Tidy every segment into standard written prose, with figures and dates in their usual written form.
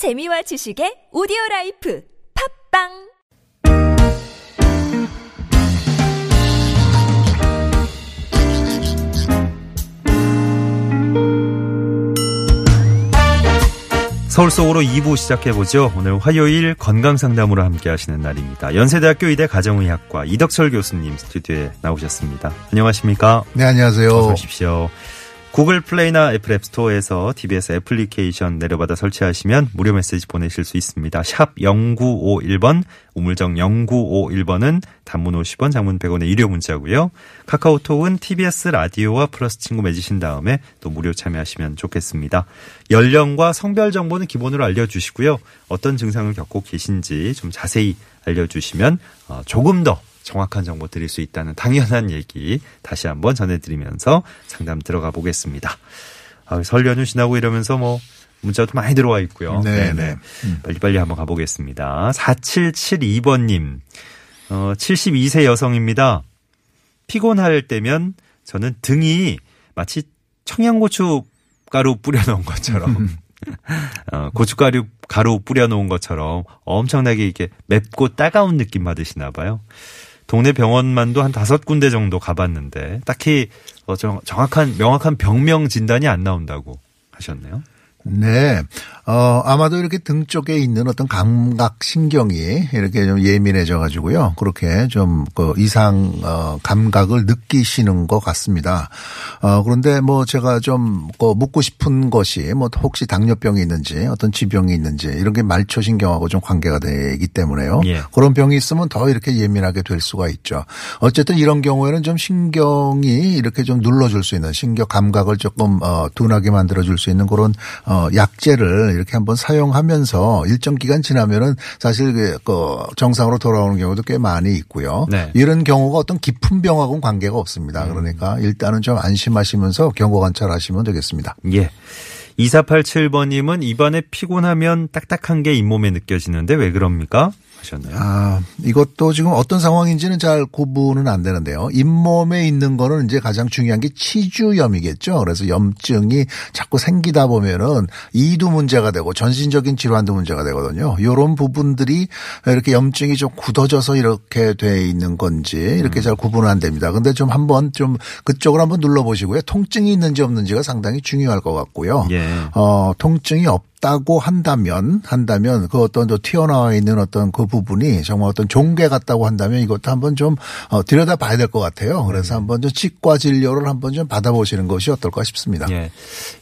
재미와 지식의 오디오라이프 팝빵 서울 속으로 2부 시작해보죠. 오늘 화요일 건강상담으로 함께하시는 날입니다. 연세대학교 의대 가정의학과 이덕철 교수님 스튜디오에 나오셨습니다. 안녕하십니까? 네, 안녕하세요. 어서 오십시오. 구글 플레이나 애플 앱스토어에서 TBS 애플리케이션 내려받아 설치하시면 무료 메시지 보내실 수 있습니다. 샵 0951번, 우물정 0951번은 단문 50원, 장문 100원의 유료 문자고요. 카카오톡은 TBS 라디오와 플러스 친구 맺으신 다음에 또 무료 참여하시면 좋겠습니다. 연령과 성별 정보는 기본으로 알려주시고요. 어떤 증상을 겪고 계신지 좀 자세히 알려주시면 조금 더 정확한 정보 드릴 수 있다는 당연한 얘기 다시 한번 전해드리면서 상담 들어가 보겠습니다. 설 연휴 지나고 이러면서 문자도 많이 들어와 있고요. 네네. 빨리빨리 한번 가보겠습니다. 4772번님. 72세 여성입니다. 피곤할 때면 저는 등이 마치 청양고추 가루 뿌려놓은 것처럼 고춧가루 뿌려놓은 것처럼 엄청나게 이게 맵고 따가운 느낌 받으시나 봐요. 동네 병원만도 한 5군데 정도 가봤는데 딱히 명확한 병명 진단이 안 나온다고 하셨네요. 네. 아마도 이렇게 등 쪽에 있는 어떤 감각 신경이 이렇게 좀 예민해져 가지고요. 그렇게 좀 그 이상 감각을 느끼시는 것 같습니다. 그런데 제가 좀 묻고 싶은 것이 혹시 당뇨병이 있는지 어떤 지병이 있는지 이런 게 말초 신경하고 좀 관계가 되기 때문에요. 예. 그런 병이 있으면 더 이렇게 예민하게 될 수가 있죠. 어쨌든 이런 경우에는 좀 신경이 이렇게 좀 눌러줄 수 있는 신경 감각을 조금 둔하게 만들어줄 수 있는 그런 약제를 이렇게 한번 사용하면서 일정 기간 지나면은 사실 정상으로 돌아오는 경우도 꽤 많이 있고요. 네. 이런 경우가 어떤 깊은 병하고는 관계가 없습니다. 그러니까 일단은 좀 안심하시면서 경고 관찰하시면 되겠습니다. 예. 2487번님은 입안에 피곤하면 딱딱한 게 잇몸에 느껴지는데 왜 그럽니까? 하셨나요? 이것도 지금 어떤 상황인지는 잘 구분은 안 되는데요. 잇몸에 있는 거는 이제 가장 중요한 게 치주염이겠죠. 그래서 염증이 자꾸 생기다 보면은 이도 문제가 되고 전신적인 질환도 문제가 되거든요. 이런 부분들이 이렇게 염증이 좀 굳어져서 이렇게 돼 있는 건지 이렇게 잘 구분은 안 됩니다. 근데 좀 한번 좀 그쪽을 한번 눌러보시고요. 통증이 있는지 없는지가 상당히 중요할 것 같고요. 예. 통증이 없다고 한다면 그 어떤 또 튀어나와 있는 어떤 그 부분이 정말 어떤 종괴 같다고 한다면 이것도 한번 좀 들여다봐야 될 것 같아요. 그래서 한번 좀 치과 진료를 한번 좀 받아보시는 것이 어떨까 싶습니다. 예.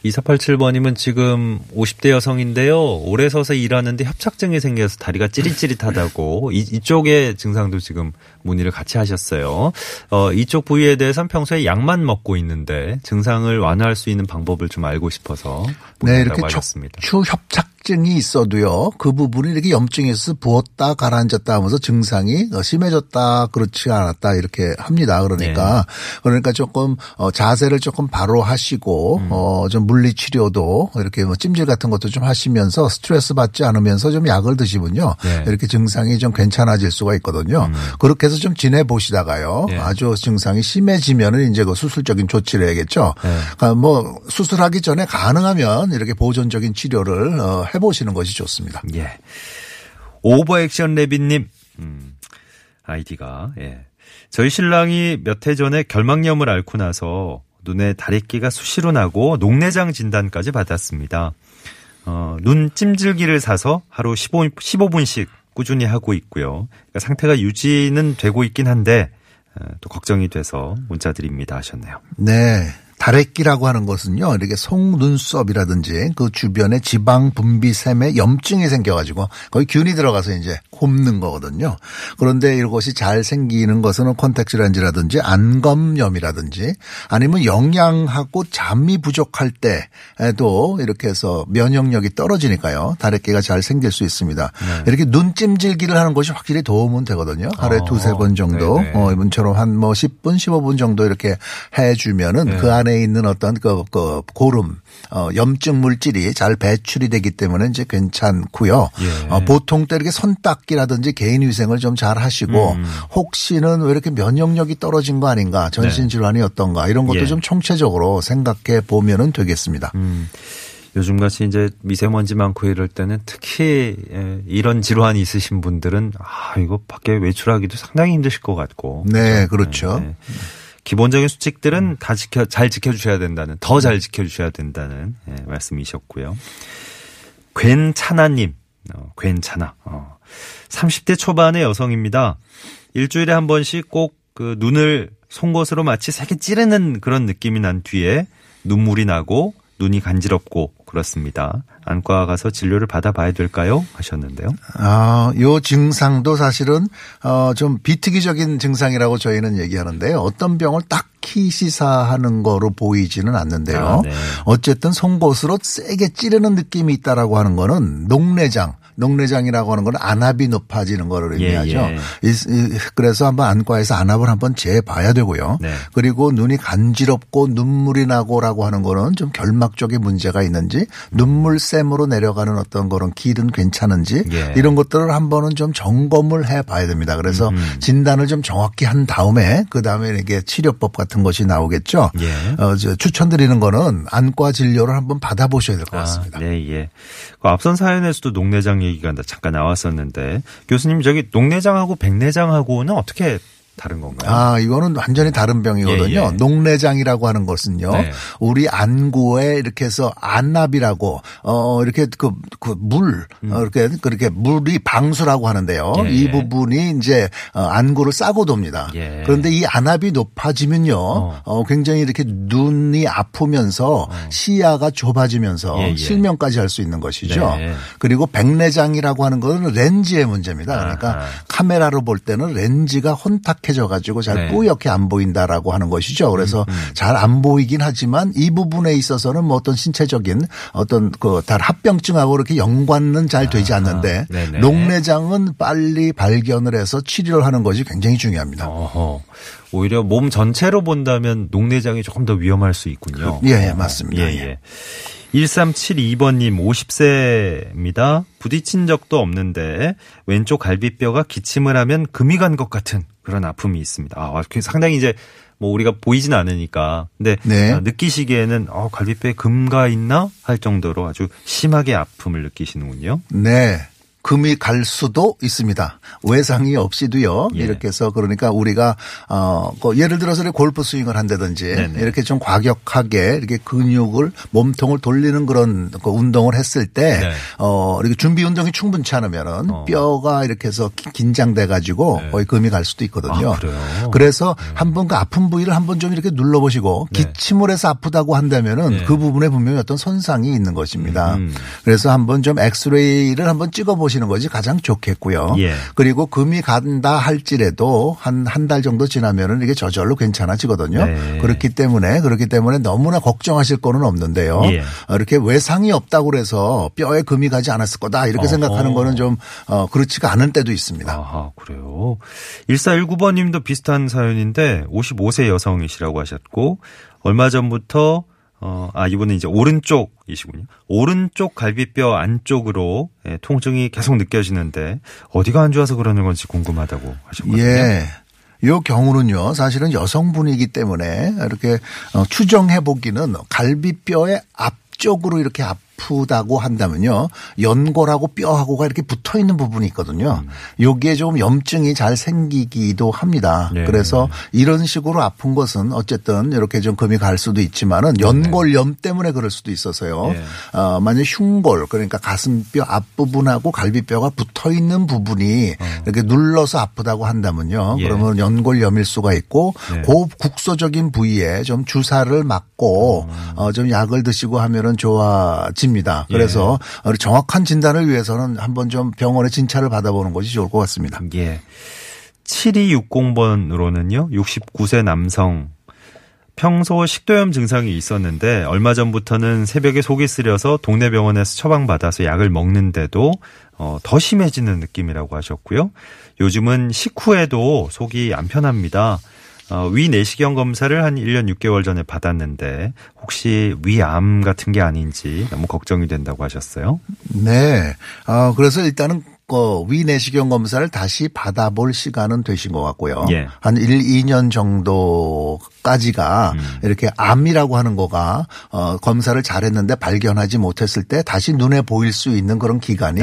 2487번님은 지금 50대 여성인데요. 오래 서서 일하는데 협착증이 생겨서 다리가 찌릿찌릿하다고 이쪽의 증상도 지금 문의를 같이 하셨어요. 이쪽 부위에 대해서는 평소에 약만 먹고 있는데 증상을 완화할 수 있는 방법을 좀 알고 싶어서 문의한다고 하셨습니다. 협착증이 있어도요. 그 부분이 이렇게 염증에서 부었다 가라앉았다 하면서 증상이 심해졌다 그렇지 않았다 이렇게 합니다. 그러니까 조금 자세를 조금 바로 하시고 좀 물리치료도 이렇게 찜질 같은 것도 좀 하시면서 스트레스 받지 않으면서 좀 약을 드시면요. 네. 이렇게 증상이 좀 괜찮아질 수가 있거든요. 그렇게 해서 좀 지내보시다가요. 네. 아주 증상이 심해지면은 이제 그 수술적인 조치를 해야겠죠. 네. 그러니까 수술하기 전에 가능하면 이렇게 보존적인 치료를 해보시는 것이 좋습니다. 예. 오버액션 레빈님 아이디가 저희 신랑이 몇 해 전에 결막염을 앓고 나서 눈에 다래끼가 수시로 나고 녹내장 진단까지 받았습니다. 눈 찜질기를 사서 하루 15분씩 꾸준히 하고 있고요. 그러니까 상태가 유지는 되고 있긴 한데 또 걱정이 돼서 문자 드립니다 하셨네요. 네. 다래끼라고 하는 것은요, 이렇게 속눈썹이라든지 그 주변에 지방 분비샘에 염증이 생겨가지고 거기 균이 들어가서 이제 곪는 거거든요. 그런데 이것이 잘 생기는 것은 컨택트렌즈라든지 안검염이라든지 아니면 영양하고 잠이 부족할 때에도 이렇게 해서 면역력이 떨어지니까요, 다래끼가 잘 생길 수 있습니다. 네. 이렇게 눈찜질기를 하는 것이 확실히 도움은 되거든요. 하루에 2-3번 정도, 이분처럼 한 10분, 15분 정도 이렇게 해주면은 네. 그 안에 있는 어떤 그 고름, 염증 물질이 잘 배출이 되기 때문에 이제 괜찮고요. 예. 보통 때 이렇게 손 닦기라든지 개인 위생을 좀 잘 하시고 혹시는 왜 이렇게 면역력이 떨어진 거 아닌가, 전신 질환이 어떤가 이런 것도 좀 총체적으로 생각해 보면은 되겠습니다. 요즘같이 이제 미세먼지 많고 이럴 때는 특히 이런 질환이 있으신 분들은 아, 이거 밖에 외출하기도 상당히 힘드실 것 같고. 네, 그렇죠. 네, 네. 기본적인 수칙들은 다 잘 지켜주셔야 된다는, 더 잘 지켜주셔야 된다는 말씀이셨고요. 괜찮아님, 괜찮아. 30대 초반의 여성입니다. 일주일에 한 번씩 꼭 그 눈을 송곳으로 마치 세게 찌르는 그런 느낌이 난 뒤에 눈물이 나고 눈이 간지럽고 그렇습니다. 안과 가서 진료를 받아봐야 될까요? 하셨는데요. 아, 요 증상도 사실은 좀 비특이적인 증상이라고 저희는 얘기하는데요. 어떤 병을 딱히 시사하는 거로 보이지는 않는데요. 아, 네. 어쨌든 송곳으로 세게 찌르는 느낌이 있다라고 하는 거는 녹내장이라고 하는 건 안압이 높아지는 걸 의미하죠. 예, 예. 그래서 한번 안과에서 안압을 한번 재봐야 되고요. 네. 그리고 눈이 간지럽고 눈물이 나고라고 하는 거는 좀 결막 쪽에 문제가 있는지 눈물샘으로 내려가는 어떤 그런 길은 괜찮은지 예. 이런 것들을 한번은 좀 점검을 해봐야 됩니다. 그래서 진단을 좀 정확히 한 다음에 그다음에 이렇게 치료법 같은 것이 나오겠죠. 예. 추천드리는 거는 안과 진료를 한번 받아보셔야 될 것 같습니다. 네, 예. 그 앞선 사연에서도 녹내장 얘기가 잠깐 나왔었는데 교수님 저기 녹내장하고 백내장하고는 어떻게 다른 건가요? 아, 이거는 완전히 다른 병이거든요. 예, 예. 녹내장이라고 하는 것은요. 네. 우리 안구에 이렇게 해서 안압이라고 이렇게 물 그렇게 물이 방수라고 하는데요. 예, 이 부분이 이제 안구를 싸고 돕니다. 예. 그런데 이 안압이 높아지면요. 굉장히 이렇게 눈이 아프면서 시야가 좁아지면서 예, 예. 실명까지 할 수 있는 것이죠. 네. 그리고 백내장이라고 하는 것은 렌즈의 문제입니다. 그러니까 아하. 카메라로 볼 때는 렌즈가 혼탁해 가지고 잘 뿌옇게 안 보인다라고 하는 것이죠. 그래서 잘 안 보이긴 하지만 이 부분에 있어서는 뭐 어떤 신체적인 어떤 그 다 합병증하고 이렇게 연관은 잘 되지 않는데 네네. 녹내장은 빨리 발견을 해서 치료를 하는 것이 굉장히 중요합니다. 어허. 오히려 몸 전체로 본다면 녹내장이 조금 더 위험할 수 있군요. 예, 맞습니다. 예, 예. 1372번님 50세입니다. 부딪힌 적도 없는데 왼쪽 갈비뼈가 기침을 하면 금이 간 것 같은 그런 아픔이 있습니다. 아, 상당히 이제 뭐 우리가 보이진 않으니까 근데 네. 느끼시기에는 갈비뼈에 금가 있나 할 정도로 아주 심하게 아픔을 느끼시는군요. 네. 금이 갈 수도 있습니다. 외상이 없이도요. 예. 이렇게 해서 그러니까 우리가 예를 들어서 골프 스윙을 한다든지 네네. 이렇게 좀 과격하게 이렇게 근육을 몸통을 돌리는 그런 운동을 했을 때 네. 이렇게 준비 운동이 충분치 않으면은 뼈가 이렇게 해서 긴장돼 가지고 네. 거의 금이 갈 수도 있거든요. 아, 그래서 한번 그 아픈 부위를 한번 좀 이렇게 눌러 보시고 네. 기침을 해서 아프다고 한다면은 네. 그 부분에 분명히 어떤 손상이 있는 것입니다. 그래서 한번 좀 엑스레이를 한번 찍어 보시고 보시는 것이 가장 좋겠고요. 예. 그리고 금이 간다 할지라도 한 달 정도 지나면은 이게 저절로 괜찮아지거든요. 네. 그렇기 때문에 너무나 걱정하실 거는 없는데요. 예. 이렇게 외상이 없다고 그래서 뼈에 금이 가지 않았을 거다 이렇게 생각하는 거는 좀 그렇지가 않은 때도 있습니다. 아, 그래요. 1419번 님도 비슷한 사연인데 55세 여성이시라고 하셨고 얼마 전부터 이분은 이제 오른쪽이시군요. 오른쪽 갈비뼈 안쪽으로 통증이 계속 느껴지는데 어디가 안 좋아서 그러는 건지 궁금하다고 하셨거든요. 예. 요 경우는요, 사실은 여성분이기 때문에 이렇게 추정해보기는 갈비뼈의 앞쪽으로 이렇게 아프다고 한다면요. 연골하고 뼈하고가 이렇게 붙어있는 부분이 있거든요. 여기에 조금 염증이 잘 생기기도 합니다. 네. 그래서 이런 식으로 아픈 것은 어쨌든 이렇게 좀 금이 갈 수도 있지만은 연골염 때문에 그럴 수도 있어서요. 네. 만약 흉골 그러니까 가슴뼈 앞부분하고 갈비뼈가 붙어있는 부분이 이렇게 눌러서 아프다고 한다면요. 예. 그러면 연골염일 수가 있고 네. 국소적인 부위에 좀 주사를 맞고 좀 약을 드시고 하면은 좋아지 입니다. 그래서 예. 정확한 진단을 위해서는 한번 좀 병원에 진찰을 받아보는 것이 좋을 것 같습니다. 예. 7260번으로는요. 69세 남성. 평소 식도염 증상이 있었는데 얼마 전부터는 새벽에 속이 쓰려서 동네 병원에서 처방받아서 약을 먹는데도 더 심해지는 느낌이라고 하셨고요. 요즘은 식후에도 속이 안 편합니다. 위 내시경 검사를 한 1년 6개월 전에 받았는데 혹시 위암 같은 게 아닌지 너무 걱정이 된다고 하셨어요. 네. 그래서 일단은 위내시경 검사를 다시 받아볼 시간은 되신 것 같고요. 예. 한 1, 2년 정도까지가 이렇게 암이라고 하는 거가 검사를 잘했는데 발견하지 못했을 때 다시 눈에 보일 수 있는 그런 기간이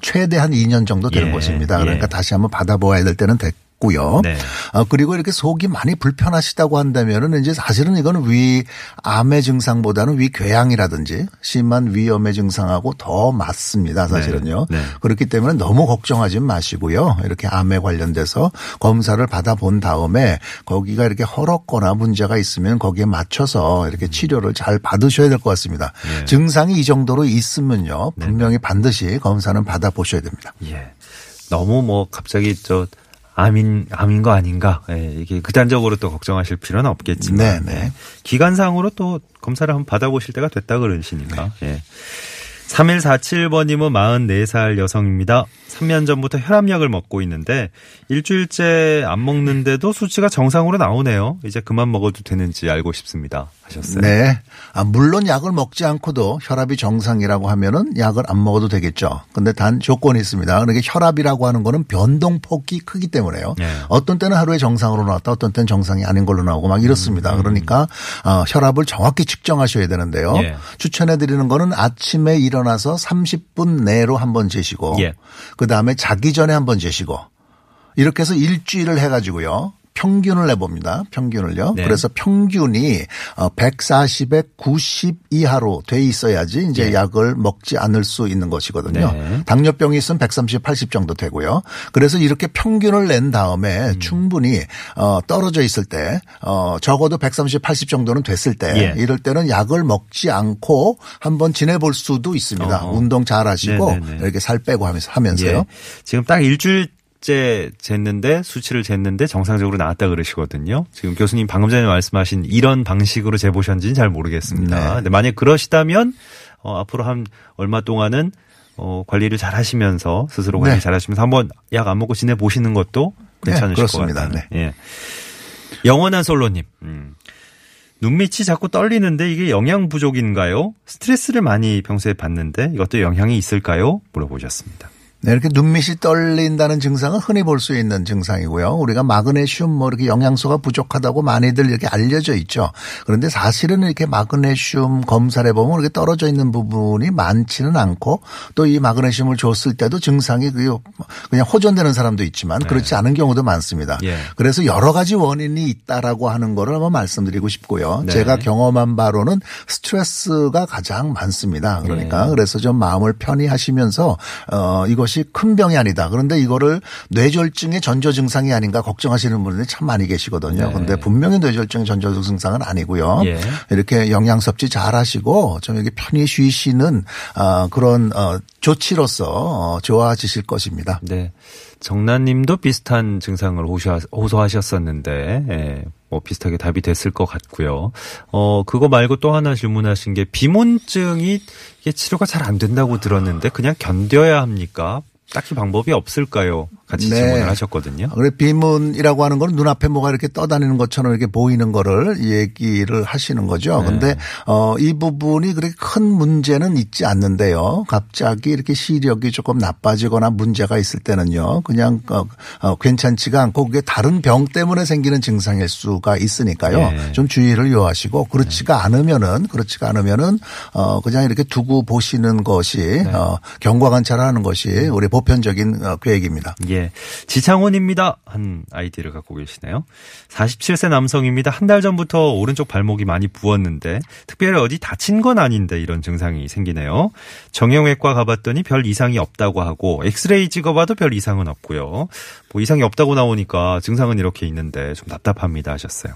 최대한 2년 정도 되는 것입니다. 그러니까 다시 한번 받아봐야 될 때는 됐고. 고요. 네. 그리고 이렇게 속이 많이 불편하시다고 한다면은 이제 사실은 이건 위암의 증상보다는 위궤양이라든지 심한 위염의 증상하고 더 맞습니다. 사실은요. 네. 네. 그렇기 때문에 너무 걱정하지 마시고요. 이렇게 암에 관련돼서 검사를 받아본 다음에 거기가 이렇게 헐었거나 문제가 있으면 거기에 맞춰서 이렇게 치료를 잘 받으셔야 될 것 같습니다. 네. 증상이 이 정도로 있으면요. 분명히 반드시 검사는 받아보셔야 됩니다. 예. 너무 뭐 갑자기 암인 거 아닌가? 예, 이게 극단적으로 또 걱정하실 필요는 없겠지만 네. 기간상으로 또 검사를 한번 받아보실 때가 됐다 그러시니까. 네. 예. 3147번님은 44살 여성입니다. 3년 전부터 혈압약을 먹고 있는데 일주일째 안 먹는데도 수치가 정상으로 나오네요. 이제 그만 먹어도 되는지 알고 싶습니다. 하셨어요. 네. 물론 약을 먹지 않고도 혈압이 정상이라고 하면은 약을 안 먹어도 되겠죠. 근데 단 조건이 있습니다. 그러니까 혈압이라고 하는 거는 변동폭이 크기 때문에요. 네. 어떤 때는 하루에 정상으로 나왔다. 어떤 때는 정상이 아닌 걸로 나오고 막 이렇습니다. 그러니까 혈압을 정확히 측정하셔야 되는데요. 네. 추천해 드리는 거는 아침에 일어나서 30분 내로 한번 재시고 네. 그다음에 자기 전에 한번 재시고 이렇게 해서 일주일을 해 가지고요. 평균을 내봅니다. 평균을요. 네. 그래서 평균이 140에 90 이하로 돼 있어야지 이제 약을 먹지 않을 수 있는 것이거든요. 네. 당뇨병이 있으면 130, 80 정도 되고요. 그래서 이렇게 평균을 낸 다음에 충분히 떨어져 있을 때 적어도 130, 80 정도는 됐을 때 이럴 때는 약을 먹지 않고 한번 지내볼 수도 있습니다. 운동 잘 하시고 이렇게 살 빼고 하면서요. 예. 지금 딱 일주일 수치를 쟀는데 정상적으로 나왔다 그러시거든요. 지금 교수님 방금 전에 말씀하신 이런 방식으로 재보셨는지는 잘 모르겠습니다. 네. 근데 만약 그러시다면 앞으로 한 얼마 동안은 관리를 잘 하시면서 스스로 관리 잘 하시면서 한번 약 안 먹고 지내보시는 것도 괜찮으실 것 같아요. 네. 예. 영원한 솔로님. 눈밑이 자꾸 떨리는데 이게 영양 부족인가요? 스트레스를 많이 평소에 받는데 이것도 영향이 있을까요? 물어보셨습니다. 네, 이렇게 눈밑이 떨린다는 증상은 흔히 볼 수 있는 증상이고요. 우리가 마그네슘 이렇게 영양소가 부족하다고 많이들 이렇게 알려져 있죠. 그런데 사실은 이렇게 마그네슘 검사를 해보면 이렇게 떨어져 있는 부분이 많지는 않고 또 이 마그네슘을 줬을 때도 증상이 그냥 호전되는 사람도 있지만 그렇지 않은 경우도 많습니다. 예. 그래서 여러 가지 원인이 있다라고 하는 거를 한번 말씀드리고 싶고요. 네. 제가 경험한 바로는 스트레스가 가장 많습니다. 그러니까 그래서 좀 마음을 편히 하시면서 이것이 큰 병이 아니다. 그런데 이거를 뇌졸중의 전조 증상이 아닌가 걱정하시는 분들이 참 많이 계시거든요. 그런데 분명히 뇌졸중의 전조 증상은 아니고요. 예. 이렇게 영양 섭취 잘 하시고 좀 이렇게 편히 쉬시는 그런 조치로서 좋아지실 것입니다. 네. 정란님도 비슷한 증상을 호소하셨었는데 뭐 비슷하게 답이 됐을 것 같고요. 그거 말고 또 하나 질문하신 게 비문증이 이게 치료가 잘 안 된다고 들었는데 그냥 견뎌야 합니까? 딱히 방법이 없을까요? 같이 질문을 하셨거든요. 그래 비문이라고 하는 건 눈앞에 뭐가 이렇게 떠다니는 것처럼 이렇게 보이는 거를 얘기를 하시는 거죠. 그런데 이 부분이 그렇게 큰 문제는 있지 않는데요. 갑자기 이렇게 시력이 조금 나빠지거나 문제가 있을 때는요. 그냥 괜찮지가 않고 그게 다른 병 때문에 생기는 증상일 수가 있으니까요. 좀 주의를 요하시고 그렇지가 않으면은 그냥 이렇게 두고 보시는 것이 경과 관찰하는 것이 우리 보편적인 계획입니다. 예. 지창원입니다. 한 아이디를 갖고 계시네요. 47세 남성입니다. 한 달 전부터 오른쪽 발목이 많이 부었는데 특별히 어디 다친 건 아닌데 이런 증상이 생기네요. 정형외과 가봤더니 별 이상이 없다고 하고 엑스레이 찍어봐도 별 이상은 없고요. 뭐 이상이 없다고 나오니까 증상은 이렇게 있는데 좀 답답합니다 하셨어요.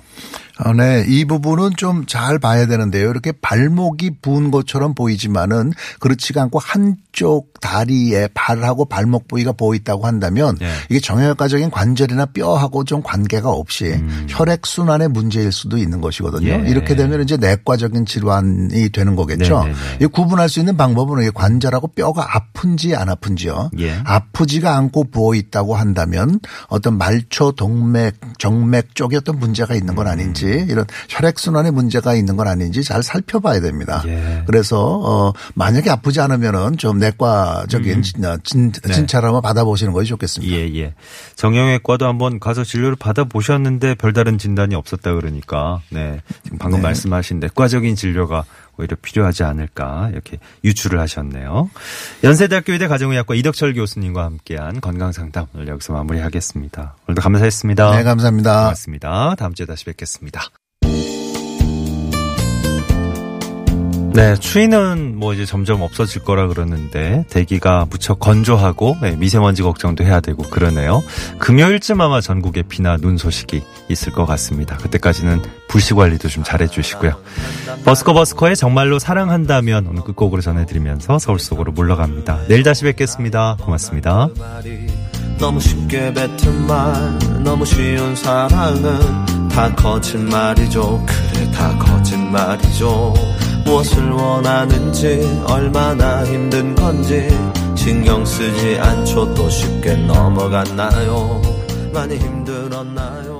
네. 이 부분은 좀 잘 봐야 되는데요. 이렇게 발목이 부은 것처럼 보이지만은 그렇지가 않고 한쪽 다리에 발하고 발목 부위가 보인다고 한다면 보면 예. 이게 정형외과적인 관절이나 뼈하고 좀 관계가 없이 혈액순환의 문제일 수도 있는 것이거든요. 예. 이렇게 되면 이제 내과적인 질환이 되는 거겠죠. 이 구분할 수 있는 방법은 이게 관절하고 뼈가 아픈지 안 아픈지요. 예. 아프지가 않고 부어있다고 한다면 어떤 말초, 동맥, 정맥 쪽에 어떤 문제가 있는 건 아닌지 이런 혈액순환의 문제가 있는 건 아닌지 잘 살펴봐야 됩니다. 예. 그래서 만약에 아프지 않으면은 좀 내과적인 진찰을 한번 받아보시는 것이 좋겠습니다. 예예. 정형외과도 한번 가서 진료를 받아보셨는데 별다른 진단이 없었다 그러니까 네 지금 방금 말씀하신 내과적인 진료가 오히려 필요하지 않을까 이렇게 유추를 하셨네요. 연세대학교 의대 가정의학과 이덕철 교수님과 함께한 건강상담 오늘 여기서 마무리하겠습니다. 오늘도 감사했습니다. 네, 감사합니다. 고맙습니다. 다음 주에 다시 뵙겠습니다. 네, 추위는 뭐 이제 점점 없어질 거라 그러는데 대기가 무척 건조하고 네, 미세먼지 걱정도 해야 되고 그러네요. 금요일쯤 아마 전국에 비나 눈 소식이 있을 것 같습니다. 그때까지는 불씨 관리도 좀 잘해 주시고요. 버스커버스커의 정말로 사랑한다면 오늘 끝곡으로 전해드리면서 서울 속으로 물러갑니다. 내일 다시 뵙겠습니다. 고맙습니다. 너무 쉽게 뱉은 말 너무 쉬운 사랑은 다 거짓말이죠. 그래 다 거짓말이죠. 무엇을 원하는지 얼마나 힘든 건지 신경 쓰지 않죠. 또 쉽게 넘어갔나요? 많이 힘들었나요?